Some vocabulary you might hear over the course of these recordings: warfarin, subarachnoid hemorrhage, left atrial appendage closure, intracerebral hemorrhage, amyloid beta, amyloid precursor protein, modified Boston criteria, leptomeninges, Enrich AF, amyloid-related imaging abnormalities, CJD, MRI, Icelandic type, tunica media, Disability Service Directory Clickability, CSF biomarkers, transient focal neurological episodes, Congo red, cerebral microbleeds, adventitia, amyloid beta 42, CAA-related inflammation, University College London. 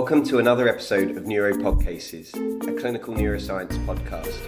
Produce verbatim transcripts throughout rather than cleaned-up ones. Welcome to another episode of Neuropod Cases, a clinical neuroscience podcast.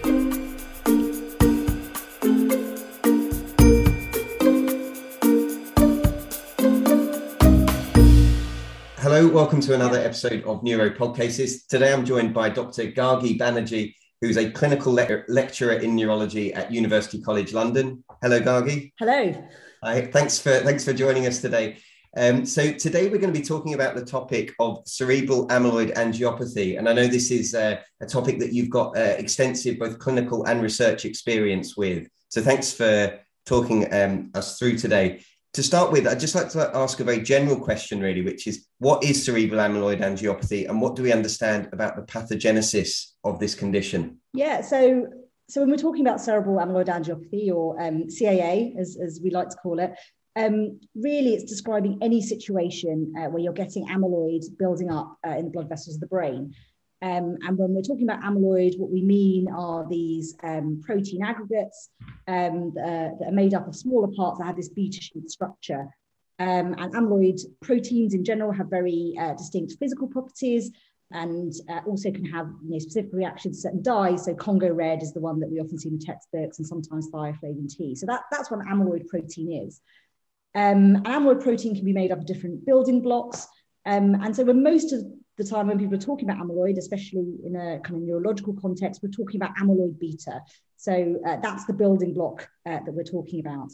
Hello, welcome to another episode of Neuropod Cases. Today I'm joined by Doctor Gargi Banerjee, who's a clinical le- lecturer in neurology at University College London. Hello, Gargi. Hello. Hi, thanks for, thanks for joining us today. Um, so today we're going to be talking about the topic of cerebral amyloid angiopathy, and I know this is uh, a topic that you've got uh, extensive both clinical and research experience with. So thanks for talking um, us through today. To start with, I'd just like to ask a very general question really, which is what is cerebral amyloid angiopathy and what do we understand about the pathogenesis of this condition? Yeah, so... So when we're talking about cerebral amyloid angiopathy, or um, C A A, as, as we like to call it, um, really it's describing any situation uh, where you're getting amyloid building up uh, in the blood vessels of the brain. Um, and when we're talking about amyloid, what we mean are these um, protein aggregates um, uh, that are made up of smaller parts that have this beta sheet structure. Um, and amyloid proteins in general have very uh, distinct physical properties, and uh, also can have you know, specific reactions to certain dyes. So Congo red is the one that we often see in the textbooks, and sometimes thioflavin T. So that, that's what an amyloid protein is. Um, an amyloid protein can be made up of different building blocks. Um, and so when most of the time when people are talking about amyloid, especially in a kind of neurological context, we're talking about amyloid beta. So uh, that's the building block uh, that we're talking about.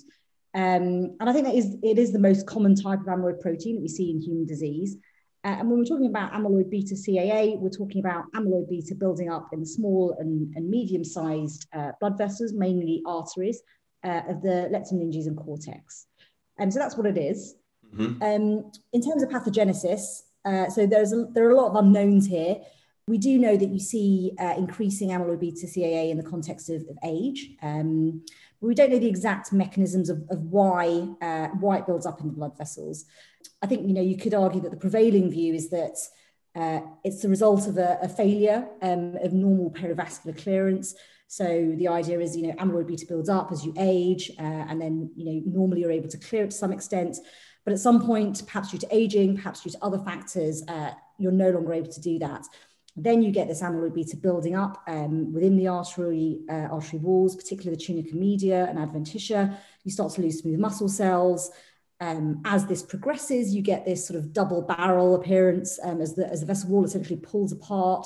Um, and I think that is, it is the most common type of amyloid protein that we see in human disease. Uh, and when we're talking about amyloid beta C A A, we're talking about amyloid beta building up in the small and, and medium-sized uh, blood vessels, mainly arteries, uh, of the leptomeninges and cortex. And um, so that's what it is. Mm-hmm. Um, in terms of pathogenesis, uh, so there's a, there are a lot of unknowns here. We do know that you see uh, increasing amyloid beta C A A in the context of, of age. Um, but we don't know the exact mechanisms of, of why, uh, why it builds up in the blood vessels. I think, you know, you could argue that the prevailing view is that uh, it's the result of a, a failure um, of normal perivascular clearance. So the idea is, you know, amyloid beta builds up as you age, uh, and then, you know, normally you're able to clear it to some extent. But at some point, perhaps due to aging, perhaps due to other factors, uh, you're no longer able to do that. Then you get this amyloid beta building up um, within the artery, uh, artery walls, particularly the tunica media and adventitia. You start to lose smooth muscle cells. Um, as this progresses, you get this sort of double barrel appearance um, as, the, as the vessel wall essentially pulls apart.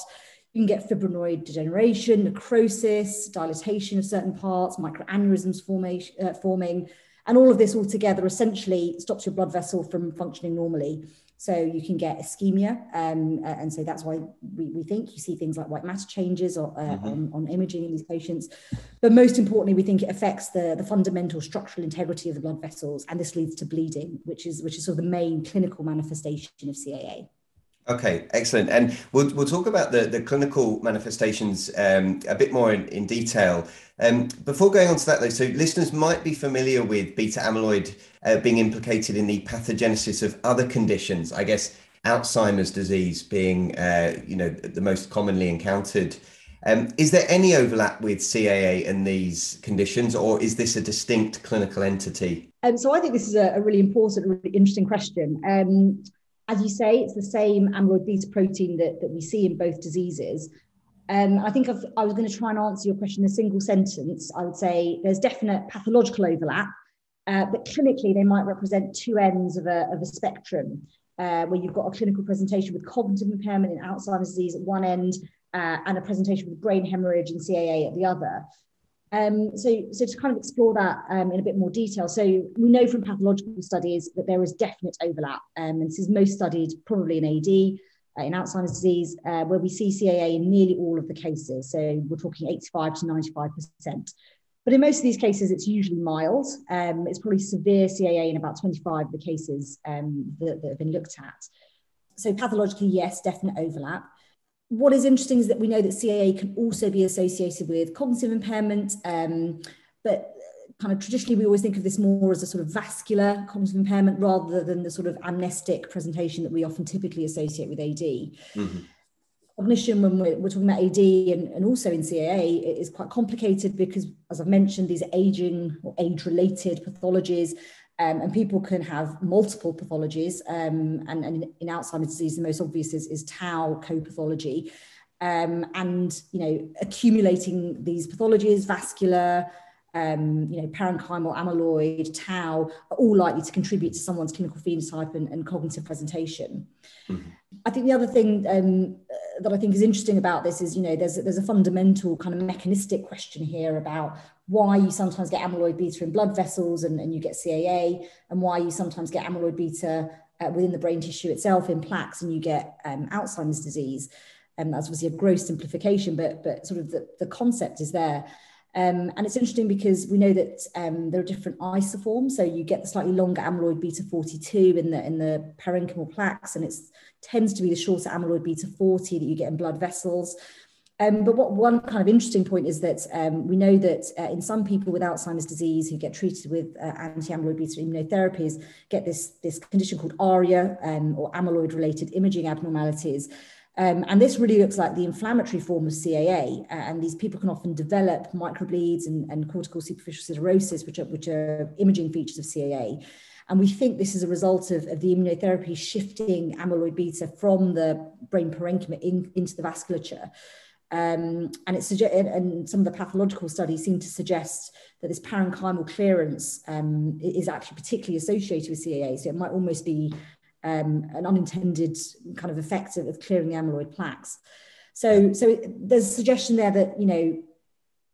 You can get fibrinoid degeneration, necrosis, dilatation of certain parts, microaneurysms formation, uh, forming. And all of this altogether essentially stops your blood vessel from functioning normally. So you can get ischemia, um, and so that's why we, we think you see things like white matter changes or, uh, mm-hmm. on, on imaging in these patients. But most importantly, we think it affects the, the fundamental structural integrity of the blood vessels, and this leads to bleeding, which is which is sort of the main clinical manifestation of C A A. Okay, excellent. And we'll we'll talk about the, the clinical manifestations um, a bit more in, in detail. Um, before going on to that, though, so listeners might be familiar with beta amyloid uh, being implicated in the pathogenesis of other conditions. I guess Alzheimer's disease being, uh, you know, the most commonly encountered. Um, is there any overlap with C A A and these conditions, or is this a distinct clinical entity? Um, so I think this is a, a really important, really interesting question. Um, as you say, it's the same amyloid beta protein that, that we see in both diseases. Um, I think I've, I was going to try and answer your question in a single sentence. I would say there's definite pathological overlap, uh, but clinically they might represent two ends of a, of a spectrum, uh, where you've got a clinical presentation with cognitive impairment in Alzheimer's disease at one end, uh, and a presentation with brain hemorrhage in C A A at the other. Um, so, so to kind of explore that um, in a bit more detail, so we know from pathological studies that there is definite overlap, um, and this is most studied probably in A D, uh, in Alzheimer's disease, uh, where we see C A A in nearly all of the cases, so we're talking eighty-five to ninety-five percent. But in most of these cases, it's usually mild. Um, it's probably severe C A A in about twenty-five of the cases um, that, that have been looked at. So pathologically, yes, definite overlap. What is interesting is that we know that C A A can also be associated with cognitive impairment, um, but kind of traditionally we always think of this more as a sort of vascular cognitive impairment rather than the sort of amnestic presentation that we often typically associate with A D. Mm-hmm. Cognition, when we're, we're talking about A D and, and also in C A A, it is quite complicated because, as I've mentioned, these are aging or age-related pathologies, Um, and people can have multiple pathologies. Um, and, and in Alzheimer's disease, the most obvious is, is tau co-pathology. Um, and, you know, accumulating these pathologies, vascular, um, you know, parenchymal amyloid, tau, are all likely to contribute to someone's clinical phenotype and, and cognitive presentation. Mm-hmm. I think the other thing um, that I think is interesting about this is, you know, there's, there's a fundamental kind of mechanistic question here about why you sometimes get amyloid beta in blood vessels and, and you get C A A, and why you sometimes get amyloid beta uh, within the brain tissue itself in plaques and you get um, Alzheimer's disease. And that's obviously a gross simplification, but, but sort of the, the concept is there. Um, and it's interesting because we know that um, there are different isoforms. So you get the slightly longer amyloid beta forty-two in the, in the parenchymal plaques, and it tends to be the shorter amyloid beta forty that you get in blood vessels. Um, but what one kind of interesting point is that um, we know that uh, in some people with Alzheimer's disease who get treated with uh, anti-amyloid beta immunotherapies get this, this condition called ARIA, um, or amyloid-related imaging abnormalities. Um, and this really looks like the inflammatory form of C A A, and these people can often develop microbleeds and, and cortical superficial siderosis, which are, which are imaging features of C A A. And we think this is a result of, of the immunotherapy shifting amyloid beta from the brain parenchyma in, into the vasculature. Um, and, it suge- and some of the pathological studies seem to suggest that this parenchymal clearance um, is actually particularly associated with C A A, so it might almost be Um, an unintended kind of effect of, of clearing the amyloid plaques. So, so it, there's a suggestion there that, you know,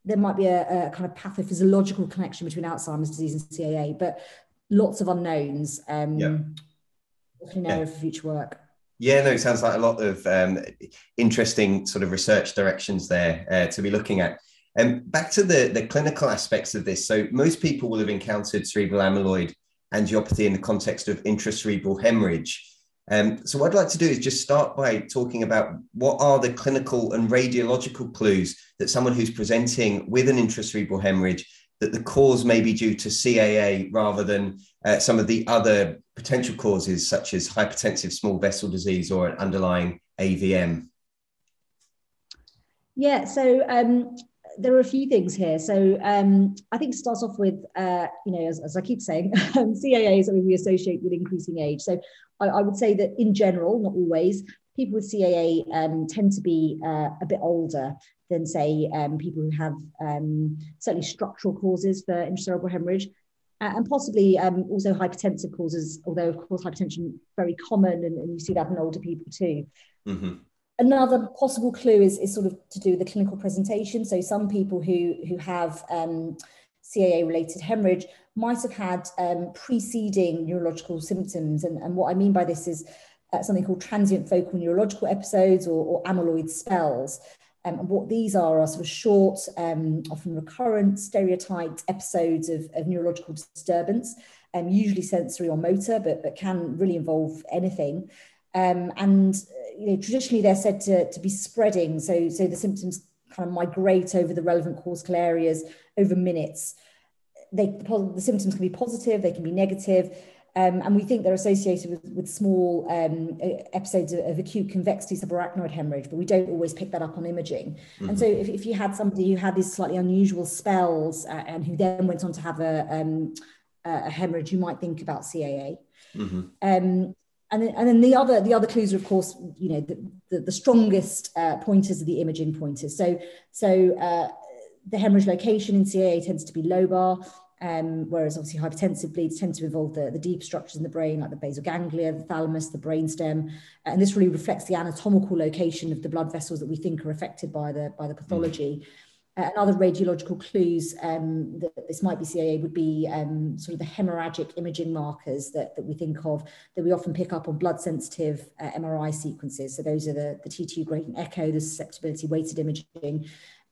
there might be a, a kind of pathophysiological connection between Alzheimer's disease and C A A, but lots of unknowns. Um, yeah. Definitely an area for future work. Yeah, no, it sounds like a lot of um, interesting sort of research directions there uh, to be looking at. Um, back to the, the clinical aspects of this. So most people will have encountered cerebral amyloid angiopathy in the context of intracerebral hemorrhage. Um, so what I'd like to do is just start by talking about what are the clinical and radiological clues that someone who's presenting with an intracerebral hemorrhage, that the cause may be due to C A A rather than uh, some of the other potential causes such as hypertensive small vessel disease or an underlying A V M. Yeah, so um... there are a few things here. So um, I think to start off with, uh, you know, as, as I keep saying, C A A is something we associate with increasing age. So I, I would say that in general, not always, people with C A A um, tend to be uh, a bit older than, say, um, people who have um, certainly structural causes for intracerebral hemorrhage, uh, and possibly um, also hypertensive causes, although, of course, hypertension is very common, and, and you see that in older people too. Mm-hmm. Another possible clue is, is sort of to do with the clinical presentation. So some people who, who have um, C A A-related hemorrhage might have had um, preceding neurological symptoms. And, and what I mean by this is uh, something called transient focal neurological episodes, or, or amyloid spells. Um, and what these are are sort of short, um, often recurrent, stereotyped episodes of, of neurological disturbance, um, usually sensory or motor, but, but can really involve anything. Um, and you know, traditionally they're said to, to be spreading, so, so the symptoms kind of migrate over the relevant cortical areas over minutes. They, the, the symptoms can be positive, they can be negative, um, and we think they're associated with, with small um, episodes of, of acute convexity subarachnoid hemorrhage, but we don't always pick that up on imaging. Mm-hmm. And so if, if you had somebody who had these slightly unusual spells uh, and who then went on to have a, um, a hemorrhage, you might think about C A A. Mm-hmm. Um, And then, and then the other the other clues are, of course, you know, the, the, the strongest uh, pointers are the imaging pointers. So so uh, the hemorrhage location in C A A tends to be lobar, um, whereas obviously hypertensive bleeds tend to involve the, the deep structures in the brain, like the basal ganglia, the thalamus, the brainstem. And this really reflects the anatomical location of the blood vessels that we think are affected by the, by the pathology. Mm. And other radiological clues um, that this might be C A A would be um, sort of the hemorrhagic imaging markers that, that we think of, that we often pick up on blood-sensitive uh, M R I sequences. So those are the, the T two gradient echo, the susceptibility-weighted imaging.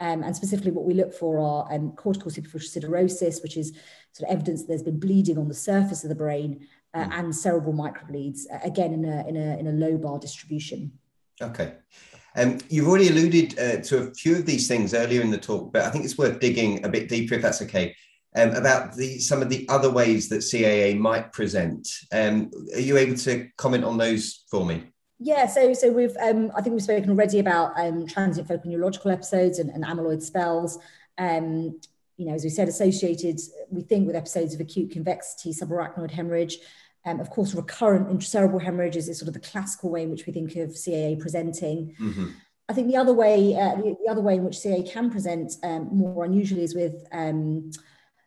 Um, and specifically what we look for are um, cortical superficial siderosis, which is sort of evidence that there's been bleeding on the surface of the brain, uh, and cerebral microbleeds, again, in a, in a, in a lobar distribution. Okay. Um, you've already alluded uh, to a few of these things earlier in the talk, but I think it's worth digging a bit deeper, if that's okay, um, about the, some of the other ways that C A A might present. Um, are you able to comment on those for me? Yeah, so so we've um, I think we've spoken already about um, transient focal neurological episodes and, and amyloid spells. Um, you know, as we said, associated, we think, with episodes of acute convexity, subarachnoid hemorrhage. Um, of course, recurrent intracerebral hemorrhages is sort of the classical way in which we think of C A A presenting. Mm-hmm. I think the other way, uh, the, the other way in which C A A can present um, more unusually is with um,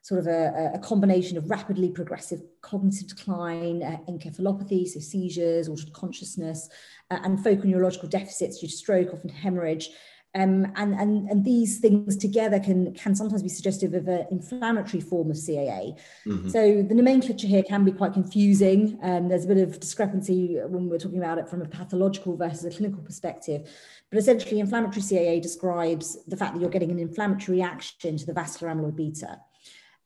sort of a, a combination of rapidly progressive cognitive decline, uh, encephalopathy, so seizures, altered consciousness, uh, and focal neurological deficits due to stroke, often hemorrhage. Um, and, and, and these things together can, can sometimes be suggestive of an inflammatory form of C A A. Mm-hmm. So the nomenclature here can be quite confusing. Um, there's a bit of discrepancy when we're talking about it from a pathological versus a clinical perspective. But essentially, inflammatory C A A describes the fact that you're getting an inflammatory reaction to the vascular amyloid beta.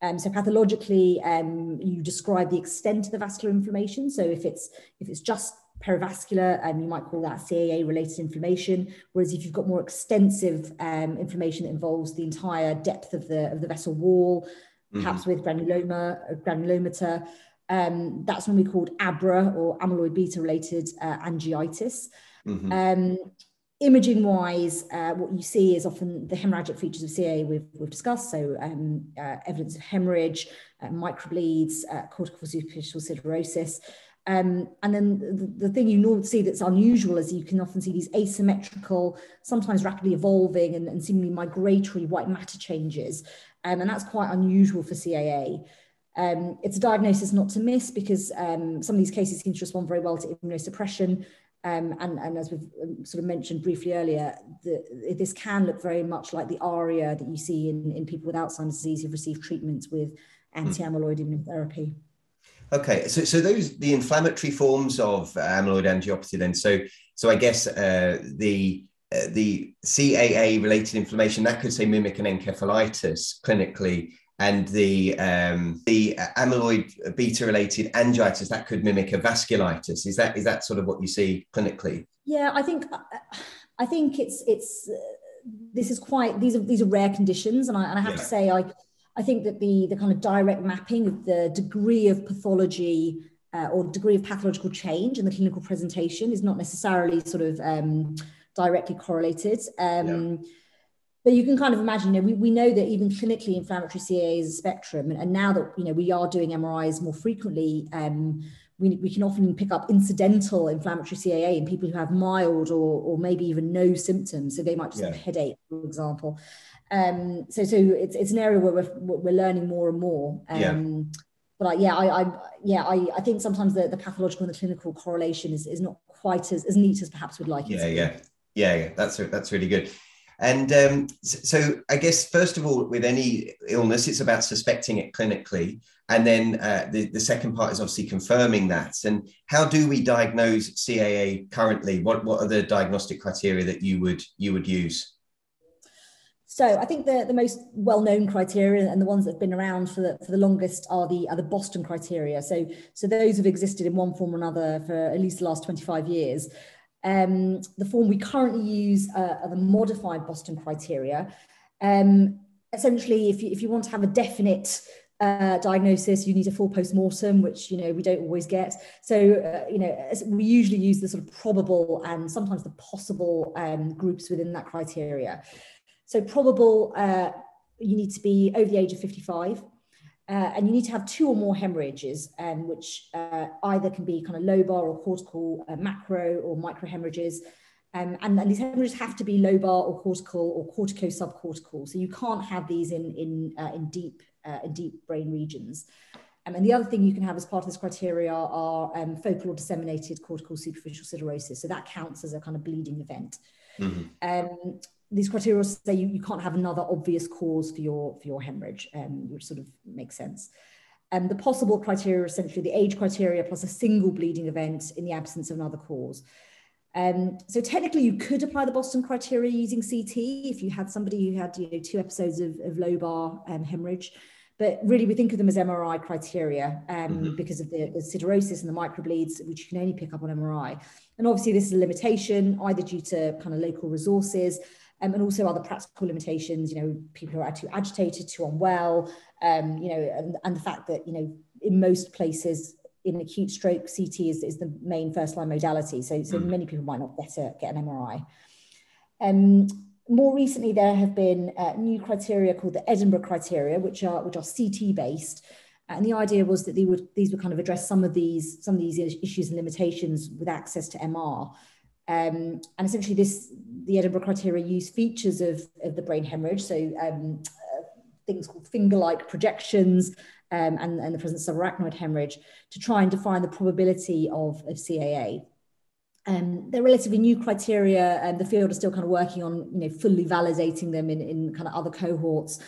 Um, so pathologically, um, you describe the extent of the vascular inflammation. So if it's, if it's just perivascular, um, you might call that C A A-related inflammation. Whereas if you've got more extensive um, inflammation that involves the entire depth of the, of the vessel wall, perhaps mm-hmm. with granuloma, granulometer, um, that's normally called ABRA, or amyloid beta-related uh, angiitis. Mm-hmm. Um, Imaging-wise, uh, what you see is often the hemorrhagic features of C A A we've, we've discussed, so um, uh, evidence of hemorrhage, uh, microbleeds, uh, cortical superficial siderosis. Um, and then the, the thing you normally see that's unusual is you can often see these asymmetrical, sometimes rapidly evolving and, and seemingly migratory white matter changes. Um, and that's quite unusual for C A A. Um, it's a diagnosis not to miss because um, some of these cases seem to respond very well to immunosuppression. Um, and, and as we've sort of mentioned briefly earlier, the, this can look very much like the ARIA that you see in, in people with Alzheimer's disease who've received treatments with anti-amyloid immunotherapy. Okay, so, so those the inflammatory forms of amyloid angiopathy then. So so I guess uh, the uh, the C A A-related inflammation, that could say mimic an encephalitis clinically, and the um, the amyloid beta-related angiitis, that could mimic a vasculitis. Is that is that sort of what you see clinically? Yeah, I think I think it's it's uh, this is quite these are these are rare conditions, and I and I have yeah. to say I I think that the the kind of direct mapping of the degree of pathology uh, or degree of pathological change in the clinical presentation is not necessarily sort of um, directly correlated. Um, yeah. But you can kind of imagine, you know, we, we know that even clinically inflammatory C A A is a spectrum. And, and now that, you know, we are doing M R Is more frequently, um, we, we can often pick up incidental inflammatory C A A in people who have mild or, or maybe even no symptoms. So they might just yeah. have a headache, for example. Um, so so it's, it's an area where we're, we're learning more and more. Um, yeah. But I, yeah, I, I, yeah, I, I think sometimes the, the pathological and the clinical correlation is, is not quite as, as neat as perhaps we'd like it yeah, to yeah. be. Yeah, yeah, that's, that's really good. And um, so I guess, first of all, with any illness, it's about suspecting it clinically. And then uh, the, the second part is obviously confirming that. And how do we diagnose C A A currently? What, what are the diagnostic criteria that you would, you would use? So I think the, the most well-known criteria and the ones that have been around for the, for the longest are the, are the Boston criteria. So, so those have existed in one form or another for at least the last twenty-five years. Um, the form we currently use uh, are the modified Boston criteria. Um, essentially, if you, if you want to have a definite uh, diagnosis, you need a full post-mortem, which, you know, we don't always get. So, uh, you know, we usually use the sort of probable and sometimes the possible um, groups within that criteria. So probable, uh, you need to be over the age of fifty-five. Uh, and you need to have two or more hemorrhages, um, which uh, either can be kind of lobar or cortical, uh, macro or micro hemorrhages. Um, and, and these hemorrhages have to be lobar or cortical or cortico-subcortical. So you can't have these in, in, uh, in, deep, uh, in deep brain regions. Um, and the other thing you can have as part of this criteria are um, focal or disseminated cortical superficial siderosis. So that counts as a kind of bleeding event. Mm-hmm. Um, These criteria say you, you can't have another obvious cause for your, for your hemorrhage, um, which sort of makes sense. Um, the possible criteria are essentially the age criteria plus a single bleeding event in the absence of another cause. Um, so technically, you could apply the Boston criteria using C T if you had somebody who had, you know, two episodes of, of lobar um, hemorrhage. But really, we think of them as M R I criteria um, mm-hmm. because of the, the siderosis and the microbleeds, which you can only pick up on M R I. And obviously, this is a limitation, either due to kind of local resources, Um, and also other practical limitations, you know, people who are too agitated, too unwell, um, you know, and, and the fact that, you know, in most places in acute stroke, C T is, is the main first line modality. So, so mm-hmm. many people might not get, a, get an M R I. Um, More recently, there have been uh, new criteria called the Edinburgh criteria, which are which are C T based, and the idea was that they would these would kind of address some of these some of these issues and limitations with access to M R. Um, and essentially, this the Edinburgh criteria use features of, of the brain hemorrhage, so um, uh, things called finger-like projections um, and, and the presence of subarachnoid hemorrhage to try and define the probability of, of C A A. Um, they're relatively new criteria, and the field are still kind of working on, you know, fully validating them in, in kind of other cohorts.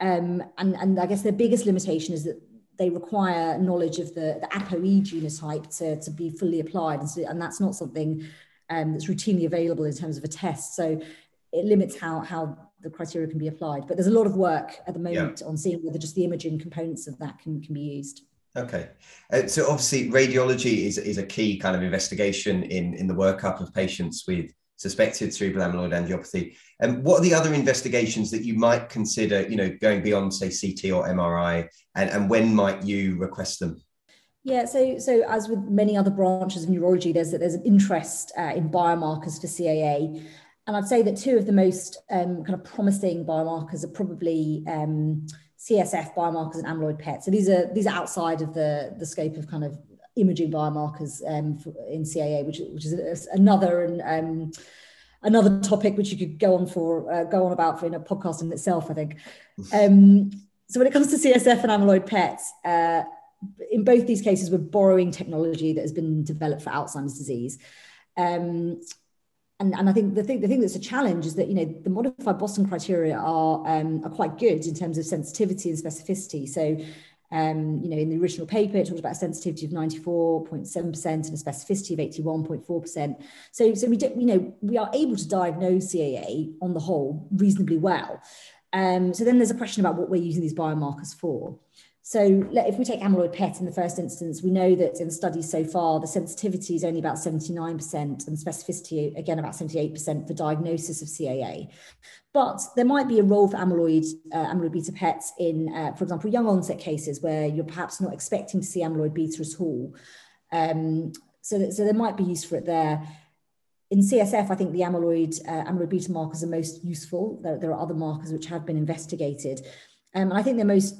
Um, and, and I guess their biggest limitation is that they require knowledge of the, the ApoE genotype to, to be fully applied. And, so, and that's not something um, that's routinely available in terms of a test. So it limits how, how the criteria can be applied. But there's a lot of work at the moment yeah. on seeing whether just the imaging components of that can, can be used. Okay, uh, so obviously radiology is, is a key kind of investigation in, in the workup of patients with suspected cerebral amyloid angiopathy. And what are the other investigations that you might consider, you know, going beyond, say, C T or M R I, and, and when might you request them? Yeah, so so as with many other branches of neurology, there's, there's an interest uh, in biomarkers for C A A. And I'd say that two of the most um, kind of promising biomarkers are probably Um, C S F biomarkers and amyloid P E T. So these are these are outside of the, the scope of kind of imaging biomarkers um, for, in C A A, which which is another and um, another topic which you could go on for uh, go on about for in a podcast in itself, I think. Um, so when it comes to C S F and amyloid P E T, uh, in both these cases, we're borrowing technology that has been developed for Alzheimer's disease. Um, And, and I think the thing the thing that's a challenge is that, you know, the modified Boston criteria are um, are quite good in terms of sensitivity and specificity. So, um, you know, in the original paper, it talked about a sensitivity of ninety-four point seven percent and a specificity of eighty-one point four percent. So, so we do, you know, we are able to diagnose C A A on the whole reasonably well. Um, so then there's a question about what we're using these biomarkers for. So if we take amyloid P E T in the first instance, we know that in studies so far, the sensitivity is only about seventy-nine percent and specificity, again, about seventy-eight percent for diagnosis of C A A. But there might be a role for amyloid, uh, amyloid beta P E T in, uh, for example, young onset cases where you're perhaps not expecting to see amyloid beta at all. Um, so, that, so there might be use for it there. In C S F, I think the amyloid, uh, amyloid beta markers are most useful. There, there are other markers which have been investigated. Um, and I think they're most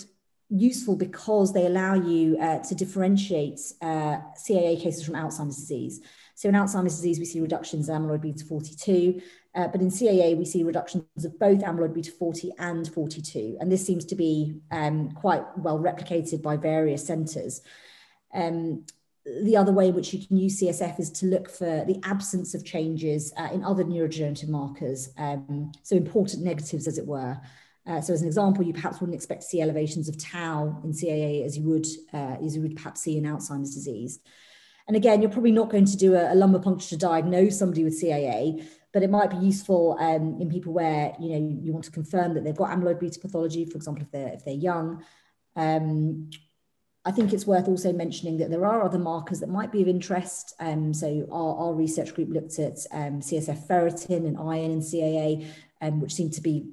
useful because they allow you uh, to differentiate uh, C A A cases from Alzheimer's disease. So in Alzheimer's disease, we see reductions in amyloid beta forty-two, uh, but in C A A, we see reductions of both amyloid beta forty and forty-two. And this seems to be um, quite well replicated by various centers. Um, the other way in which you can use C S F is to look for the absence of changes uh, in other neurodegenerative markers. Um, so important negatives, as it were. Uh, so as an example, you perhaps wouldn't expect to see elevations of tau in C A A as you would uh, as you would perhaps see in Alzheimer's disease. And again, you're probably not going to do a, a lumbar puncture to diagnose somebody with C A A, but it might be useful um, in people where, you know, you want to confirm that they've got amyloid beta pathology, for example, if they're, if they're young. Um, I think it's worth also mentioning that there are other markers that might be of interest. Um, so our, our research group looked at um, C S F ferritin and iron in C A A, um, which seemed to be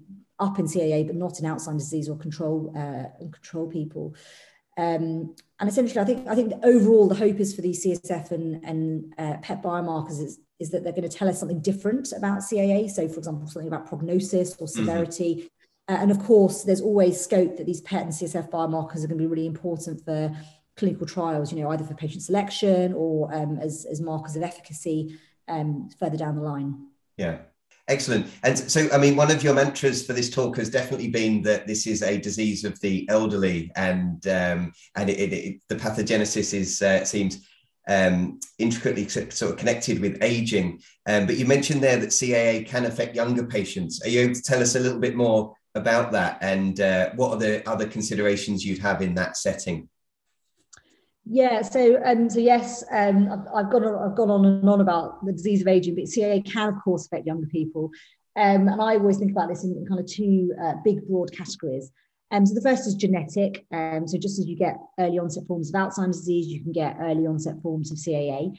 up in C A A, but not in Alzheimer's disease or control uh, control people, um, and essentially, I think I think overall the hope is for these C S F and and uh, P E T biomarkers is is that they're going to tell us something different about C A A. So, for example, something about prognosis or severity, mm-hmm. uh, and of course, there's always scope that these P E T and C S F biomarkers are going to be really important for clinical trials. You know, either for patient selection or um, as as markers of efficacy um, further down the line. Yeah. Excellent. And so, I mean, one of your mantras for this talk has definitely been that this is a disease of the elderly, and um, and it, it, it, the pathogenesis is uh, seems um, intricately sort of connected with aging. Um, but you mentioned there that C A A can affect younger patients. Are you able to tell us a little bit more about that, and uh, what are the other considerations you'd have in that setting? Yeah, so um, so yes, um, I've, I've gone on, I've gone on and on about the disease of aging, but C A A can of course affect younger people, um, and I always think about this in kind of two uh, big broad categories. Um, so the first is genetic. Um, so just as you get early onset forms of Alzheimer's disease, you can get early onset forms of C A A.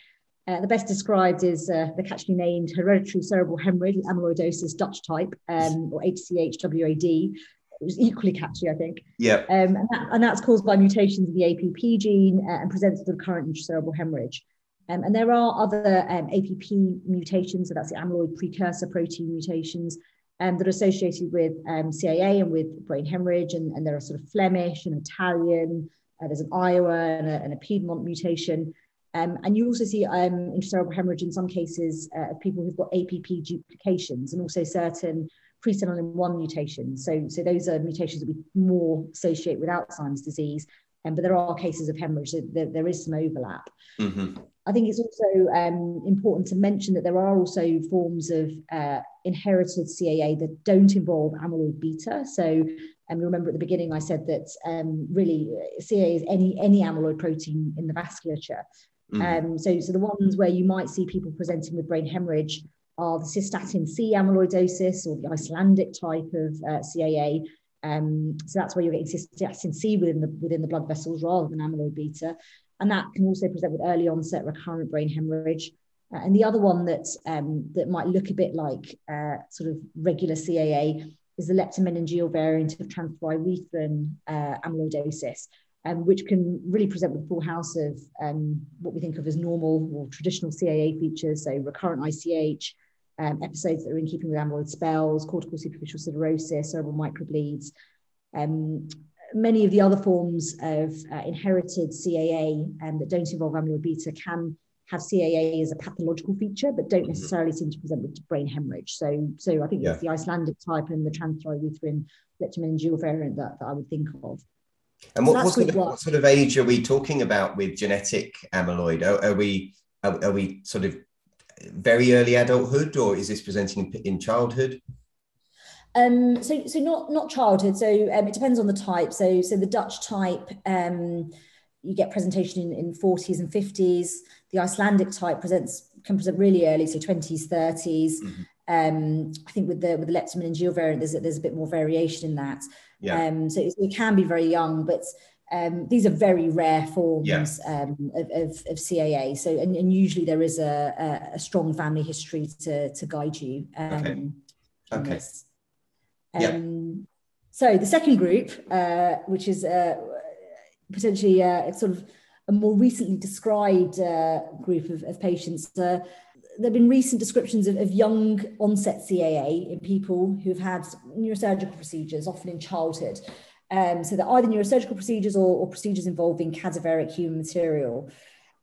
Uh, the best described is uh, the catchily named hereditary cerebral hemorrhage with amyloidosis Dutch type, um, or H C H W A D. It was equally catchy, I think. Yeah. Um, and, that, and that's caused by mutations in the A P P gene uh, and presents with recurrent intracerebral hemorrhage. Um, and there are other um, A P P mutations, so that's the amyloid precursor protein mutations, um, that are associated with um, C A A and with brain hemorrhage, and, and there are sort of Flemish and Italian, uh, there's an Iowa and a, and a Piedmont mutation. Um, and you also see um, intracerebral hemorrhage in some cases uh, of people who've got A P P duplications and also certain presenilin one mutations. So, so those are mutations that we more associate with Alzheimer's disease, um, but there are cases of hemorrhage, so there, there is some overlap. Mm-hmm. I think it's also um, important to mention that there are also forms of uh, inherited C A A that don't involve amyloid beta. So um, remember at the beginning I said that um, really C A A is any, any amyloid protein in the vasculature. Mm-hmm. Um, so, so the ones where you might see people presenting with brain hemorrhage are the cystatin C amyloidosis or the Icelandic type of uh, C A A. Um, so that's where you're getting cystatin C within the, within the blood vessels rather than amyloid beta. And that can also present with early onset recurrent brain hemorrhage. Uh, and the other one that, um, that might look a bit like uh, sort of regular C A A is the leptomeningeal variant of transthyretin uh, amyloidosis. Um, which can really present with a full house of um, what we think of as normal or traditional C A A features, so recurrent I C H, um, episodes that are in keeping with amyloid spells, cortical superficial siderosis, cerebral microbleeds. Um, many of the other forms of uh, inherited C A A um, that don't involve amyloid beta can have C A A as a pathological feature, but don't necessarily seem to present with brain hemorrhage. So, so I think yeah. It's the Icelandic type and the transthyretin leptomeningeal variant that, that I would think of. And what, so what, sort of, what sort of age are we talking about with genetic amyloid? Are, are we are, are we sort of very early adulthood, or is this presenting in childhood? Um, so so not not childhood. So um, it depends on the type. So so the Dutch type, um, you get presentation in, in forties and fifties. The Icelandic type presents can present really early, so twenties, thirties. Mm-hmm. Um, I think with the with the leptomeningeal variant, there's a, there's a bit more variation in that. Yeah. Um, so it, it can be very young, but um, these are very rare forms yeah. um, of, of, of C A A. So and, and usually there is a, a strong family history to to guide you. Um, okay. okay. Um, yeah. So the second group, uh, which is uh, potentially uh, sort of a more recently described uh, group of, of patients. Uh, There have been recent descriptions of, of young onset C A A in people who've had neurosurgical procedures, often in childhood. Um, so they're either neurosurgical procedures or, or procedures involving cadaveric human material.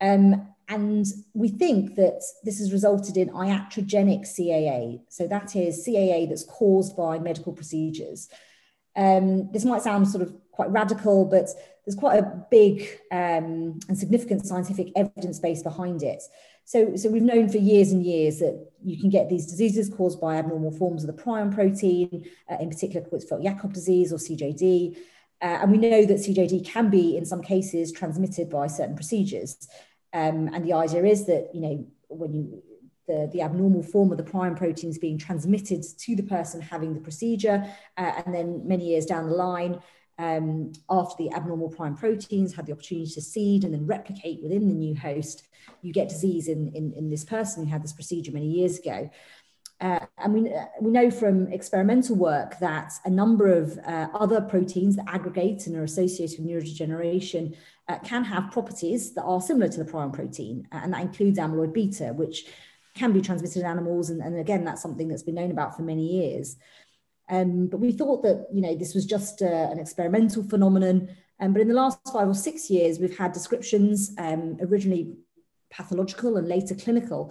Um, and we think that this has resulted in iatrogenic C A A. So that is C A A that's caused by medical procedures. Um, this might sound sort of quite radical, but there's quite a big um, and significant scientific evidence base behind it. So, so we've known for years and years that you can get these diseases caused by abnormal forms of the prion protein, uh, in particular Creutzfeldt-Jakob disease or C J D. Uh, and we know that C J D can be, in some cases, transmitted by certain procedures. Um, and the idea is that, you know, when you, the, the abnormal form of the prion protein is being transmitted to the person having the procedure, uh, and then many years down the line, Um, after the abnormal prion proteins have the opportunity to seed and then replicate within the new host, you get disease in, in, in this person who had this procedure many years ago. Uh, and we, we know from experimental work that a number of uh, other proteins that aggregate and are associated with neurodegeneration uh, can have properties that are similar to the prion protein, and that includes amyloid beta, which can be transmitted in animals, and, and again, that's something that's been known about for many years. Um, but we thought that, you know, this was just uh, an experimental phenomenon. Um, but in the last five or six years, we've had descriptions, um, originally pathological and later clinical,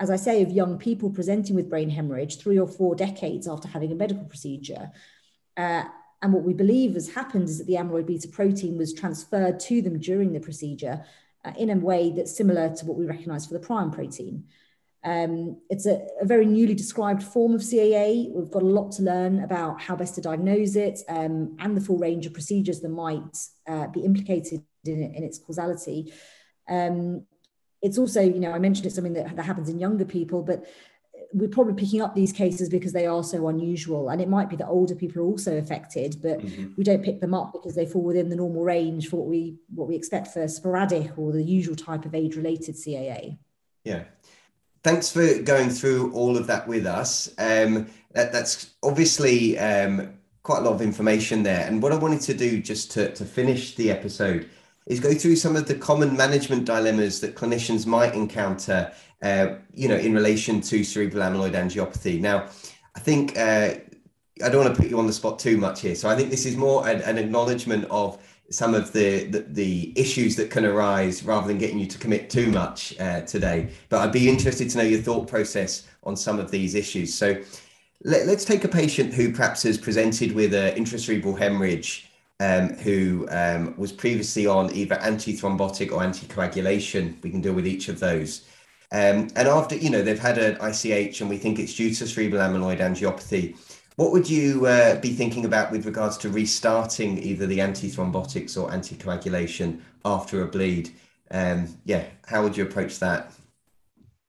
as I say, of young people presenting with brain hemorrhage three or four decades after having a medical procedure. Uh, and what we believe has happened is that the amyloid beta protein was transferred to them during the procedure uh, in a way that's similar to what we recognize for the prion protein. Um, it's a, a very newly described form of C A A. We've got a lot to learn about how best to diagnose it, um, and the full range of procedures that might uh, be implicated in, it, in its causality. Um, it's also, you know, I mentioned it's something that, that happens in younger people, but we're probably picking up these cases because they are so unusual. And it might be that older people are also affected, but mm-hmm. we don't pick them up because they fall within the normal range for what we, what we expect for sporadic or the usual type of age-related C A A. Yeah. Thanks for going through all of that with us. Um, that, that's obviously um, quite a lot of information there. And what I wanted to do just to, to finish the episode is go through some of the common management dilemmas that clinicians might encounter, uh, you know, in relation to cerebral amyloid angiopathy. Now, I think uh, I don't want to put you on the spot too much here. So I think this is more an, an acknowledgement of some of the, the the issues that can arise rather than getting you to commit too much uh, today. But I'd be interested to know your thought process on some of these issues. So let, let's take a patient who perhaps has presented with an intracerebral hemorrhage, um, who um, was previously on either antithrombotic or anticoagulation. We can deal with each of those. Um, and after, you know, they've had an I C H and we think it's due to cerebral amyloid angiopathy. What would you uh, be thinking about with regards to restarting either the antithrombotics or anticoagulation after a bleed? Um, yeah, how would you approach that?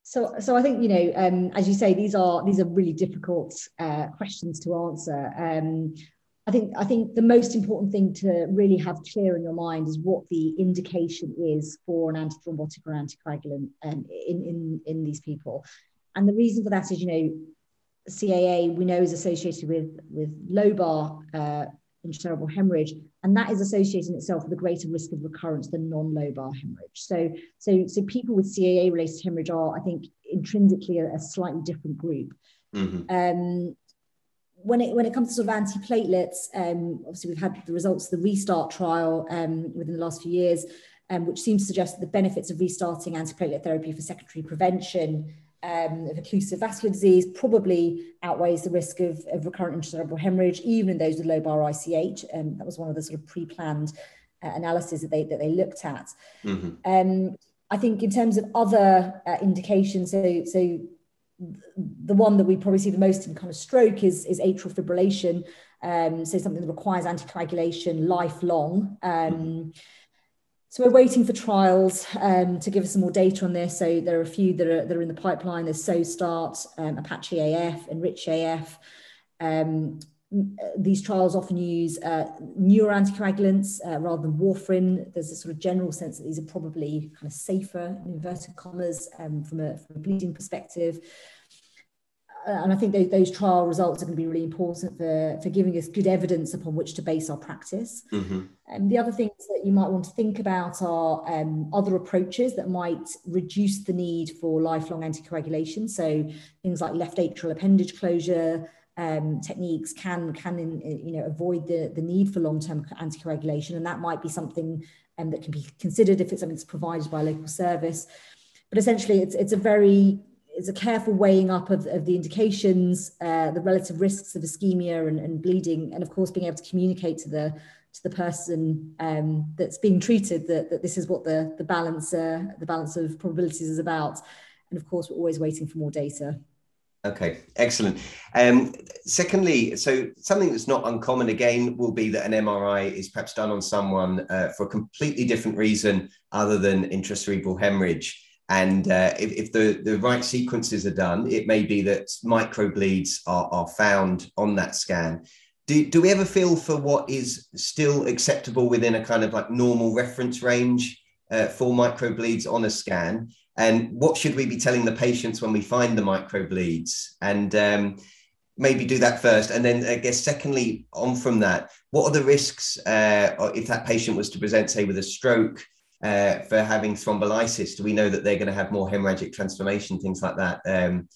So, so I think, you know, um, as you say, these are these are really difficult uh, questions to answer. Um, I think I think the most important thing to really have clear in your mind is what the indication is for an antithrombotic or anticoagulant um, in in in these people, and the reason for that is, you know, C A A we know is associated with, with lobar uh, intracerebral hemorrhage, and that is associated in itself with a greater risk of recurrence than non-lobar hemorrhage. So, so, so people with C A A-related hemorrhage are, I think, intrinsically a, a slightly different group. Mm-hmm. um, when it when it comes to sort of antiplatelets, um, obviously we've had the results of the restart trial um, within the last few years, um, which seems to suggest the benefits of restarting antiplatelet therapy for secondary prevention Um, of occlusive vascular disease probably outweighs the risk of, of recurrent intracerebral hemorrhage, even in those with low-bar I C H. Um, that was one of the sort of pre-planned uh, analyses that they that they looked at. Mm-hmm. Um, I think in terms of other uh, indications, so so the one that we probably see the most in kind of stroke is is atrial fibrillation. Um, so something that requires anticoagulation lifelong. Um, mm-hmm. So we're waiting for trials um, to give us some more data on this. So there are a few that are, that are in the pipeline. There's SoStart, um, Apache A F, Enrich A F. Um, these trials often use uh, newer anticoagulants uh, rather than warfarin. There's a sort of general sense that these are probably kind of safer, in inverted commas, um, from, a, from a bleeding perspective. And I think those, those trial results are going to be really important for, for giving us good evidence upon which to base our practice. Mm-hmm. And the other things that you might want to think about are um, other approaches that might reduce the need for lifelong anticoagulation. So things like left atrial appendage closure um, techniques can, can you know, avoid the, the need for long-term anticoagulation. And that might be something um, that can be considered if it's something that's provided by a local service. But essentially, it's, it's a very... It's a careful weighing up of, of the indications, uh, the relative risks of ischemia and, and bleeding, and of course being able to communicate to the to the person um, that's being treated that, that this is what the the balance uh, the balance of probabilities is about. And of course, we're always waiting for more data. Okay, excellent. Um, secondly, so something that's not uncommon again will be that an M R I is perhaps done on someone uh, for a completely different reason other than intracerebral hemorrhage. And uh, if, if the, the right sequences are done, it may be that microbleeds are, are found on that scan. Do, do we ever feel for what is still acceptable within a kind of like normal reference range uh, for microbleeds on a scan? And what should we be telling the patients when we find the microbleeds? And um, maybe do that first. And then I guess secondly, on from that, what are the risks uh, if that patient was to present, say, with a stroke? Uh, for having thrombolysis, do we know that they're going to have more hemorrhagic transformation, things like that? Um,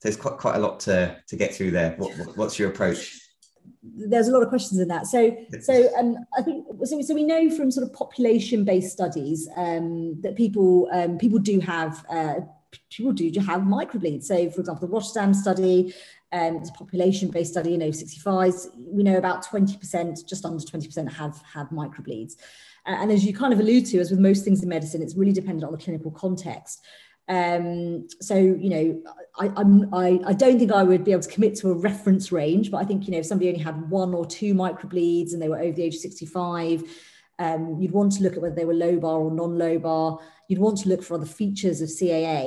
there's quite quite a lot to to get through there. What, what, what's your approach? There's a lot of questions in that. So so um, I think so. So we know from sort of population-based studies um, that people um, people do have uh, people do have microbleeds. So for example, the Rotterdam study. Um, it's a population-based study in over sixty-fives. We know about twenty percent, just under twenty percent have, have microbleeds. Uh, and as you kind of allude to, as with most things in medicine, it's really dependent on the clinical context. Um, so, you know, I, I'm, I, I don't think I would be able to commit to a reference range, but I think, you know, if somebody only had one or two microbleeds and they were over the age of sixty-five, um, you'd want to look at whether they were lobar or non-lobar. You'd want to look for other features of C A A.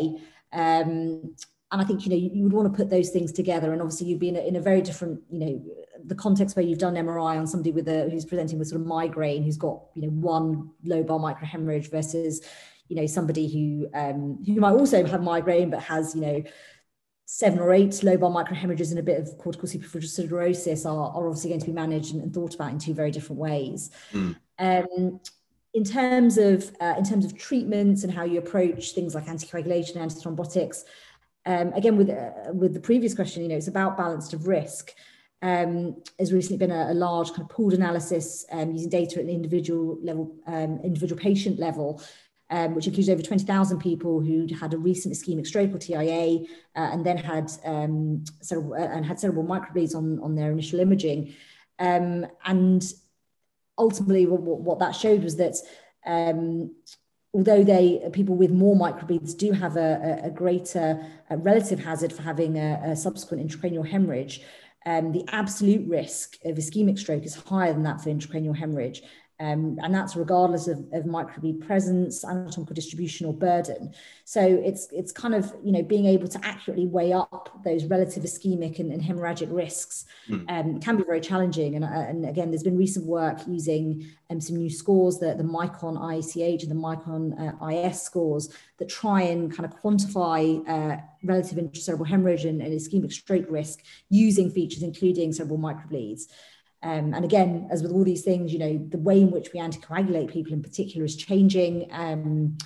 Um, And I think, you know, you would want to put those things together. And obviously you'd be in a, in a very different, you know, the context where you've done M R I on somebody with a, who's presenting with sort of migraine, who's got, you know, one lobar microhemorrhage versus, you know, somebody who, um, who might also have migraine, but has, you know, seven or eight lobar microhemorrhages and a bit of cortical superficial siderosis are, are obviously going to be managed and, and thought about in two very different ways. Mm. Um, in terms of, uh, in terms of treatments and how you approach things like anticoagulation and antithrombotics, Um, again, with uh, with the previous question, you know, it's about balance of risk. Um, there's recently been a, a large kind of pooled analysis um, using data at the individual level, um, individual patient level, um, which includes over twenty thousand people who had a recent ischemic stroke or T I A, uh, and then had um, cerebral, uh, and had cerebral microbleeds on, on their initial imaging. Um, and ultimately, what, what that showed was that um, although they people with more microbleeds do have a, a, a greater a relative hazard for having a, a subsequent intracranial hemorrhage, um, the absolute risk of ischemic stroke is higher than that for intracranial hemorrhage. Um, and that's regardless of, of microbleed presence, anatomical distribution, or burden. So it's it's kind of, you know, being able to accurately weigh up those relative ischemic and, and hemorrhagic risks um, can be very challenging. And, and again, there's been recent work using um, some new scores, the, the MICON I C H and the MICON uh, I S scores, that try and kind of quantify uh, relative intracerebral hemorrhage and, and ischemic stroke risk using features including cerebral microbleeds. Um, and again, as with all these things, you know, the way in which we anticoagulate people in particular is changing. Um,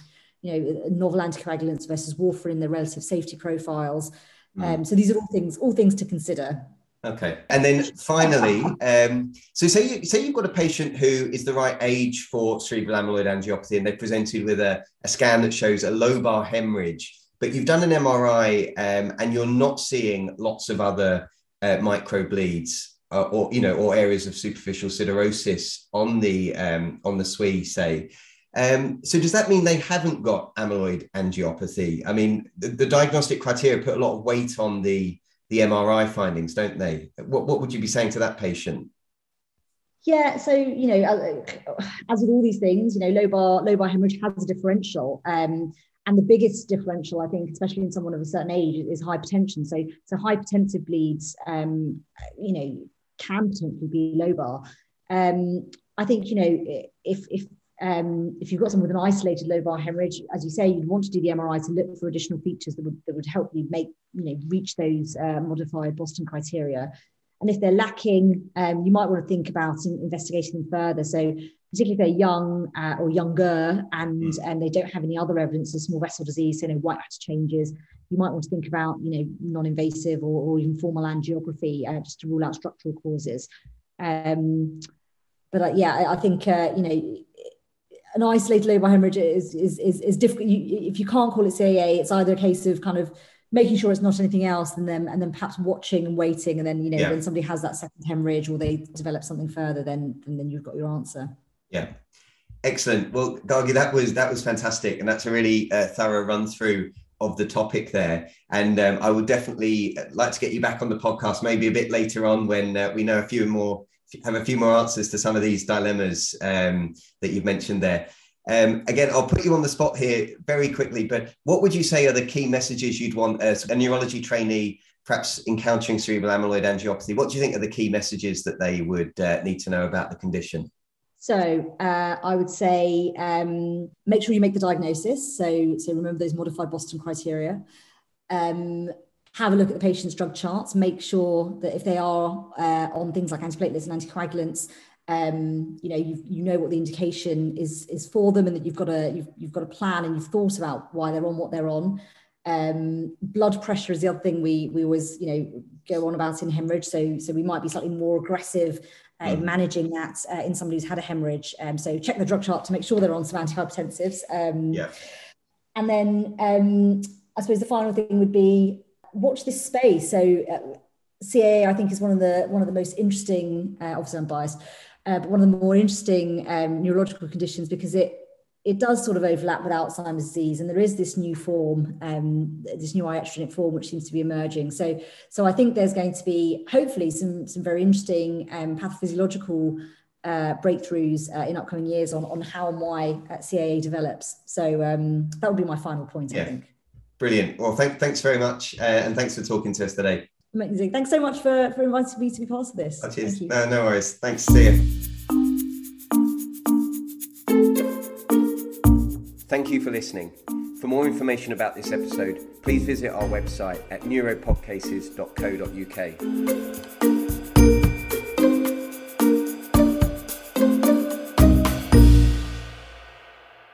you know, novel anticoagulants versus warfarin, their relative safety profiles. Um, mm. So these are all things, all things to consider. Okay. And then finally, um, so say, you, say you've got a patient who is the right age for cerebral amyloid angiopathy, and they're presented with a, a scan that shows a lobar hemorrhage, but you've done an M R I um, and you're not seeing lots of other uh, microbleeds. Uh, or, you know, or areas of superficial siderosis on the um, on the S W E, say. Um, so does that mean they haven't got amyloid angiopathy? I mean, the, the diagnostic criteria put a lot of weight on the, the M R I findings, don't they? What, what would you be saying to that patient? Yeah, so, you know, as with all these things, you know, lobar, lobar hemorrhage has a differential. Um, and the biggest differential, I think, especially in someone of a certain age, is hypertension. So, so hypertensive bleeds, um, you know, can potentially be lobar. Um, I think, you know, if if um, if you've got someone with an isolated lobar hemorrhage, as you say, you'd want to do the M R I to look for additional features that would that would help you make, you know, reach those uh, modified Boston criteria. And if they're lacking, um, you might want to think about investigating them further. So particularly if they're young uh, or younger and mm. and they don't have any other evidence of small vessel disease, so no white matter changes, you might want to think about, you know, non-invasive or, or even formal angiography uh, just to rule out structural causes. Um, but uh, yeah, I, I think, uh, you know, an isolated lobar hemorrhage is, is, is, is difficult. You, if you can't call it C A A, it's either a case of kind of making sure it's not anything else, and then and then perhaps watching and waiting, and then, you know, yeah. when somebody has that second hemorrhage or they develop something further, then and then you've got your answer. Yeah, excellent. Well, Gargi, that was that was fantastic, and that's a really uh, thorough run through of the topic there. And um, I would definitely like to get you back on the podcast, maybe a bit later on when uh, we know a few more have a few more answers to some of these dilemmas um, that you've mentioned there. Um, again, I'll put you on the spot here very quickly, but what would you say are the key messages you'd want as a neurology trainee, perhaps encountering cerebral amyloid angiopathy? What do you think are the key messages that they would uh, need to know about the condition? So uh, I would say um, make sure you make the diagnosis. So, so remember those modified Boston criteria. Um, have a look at the patient's drug charts. Make sure that if they are uh, on things like antiplatelets and anticoagulants, um, you know you you know what the indication is is for them, and that you've got a you've you've got a plan and you've thought about why they're on what they're on. Um, blood pressure is the other thing we we always you know go on about in hemorrhage. So so we might be slightly more aggressive Uh, mm. managing that uh, in somebody who's had a hemorrhage. Um, so check the drug chart to make sure they're on some antihypertensives. Um, yeah. And then um, I suppose the final thing would be watch this space. So uh, C A A, I think, is one of the one of the most interesting, uh, obviously I'm biased, uh, but one of the more interesting um, neurological conditions, because it it does sort of overlap with Alzheimer's disease, and there is this new form, um, this new iatrogenic form, which seems to be emerging. So, so I think there's going to be hopefully some some very interesting um, pathophysiological uh, breakthroughs uh, in upcoming years on on how and why uh, C A A develops. So um, that would be my final point. Yeah. I think. Brilliant. Well, thank, thanks very much, uh, and thanks for talking to us today. Amazing. Thanks so much for for inviting me to be part of this. Oh, cheers. No, no worries. Thanks. See you. Thank you for listening. For more information about this episode, please visit our website at neuropod cases dot co dot U K.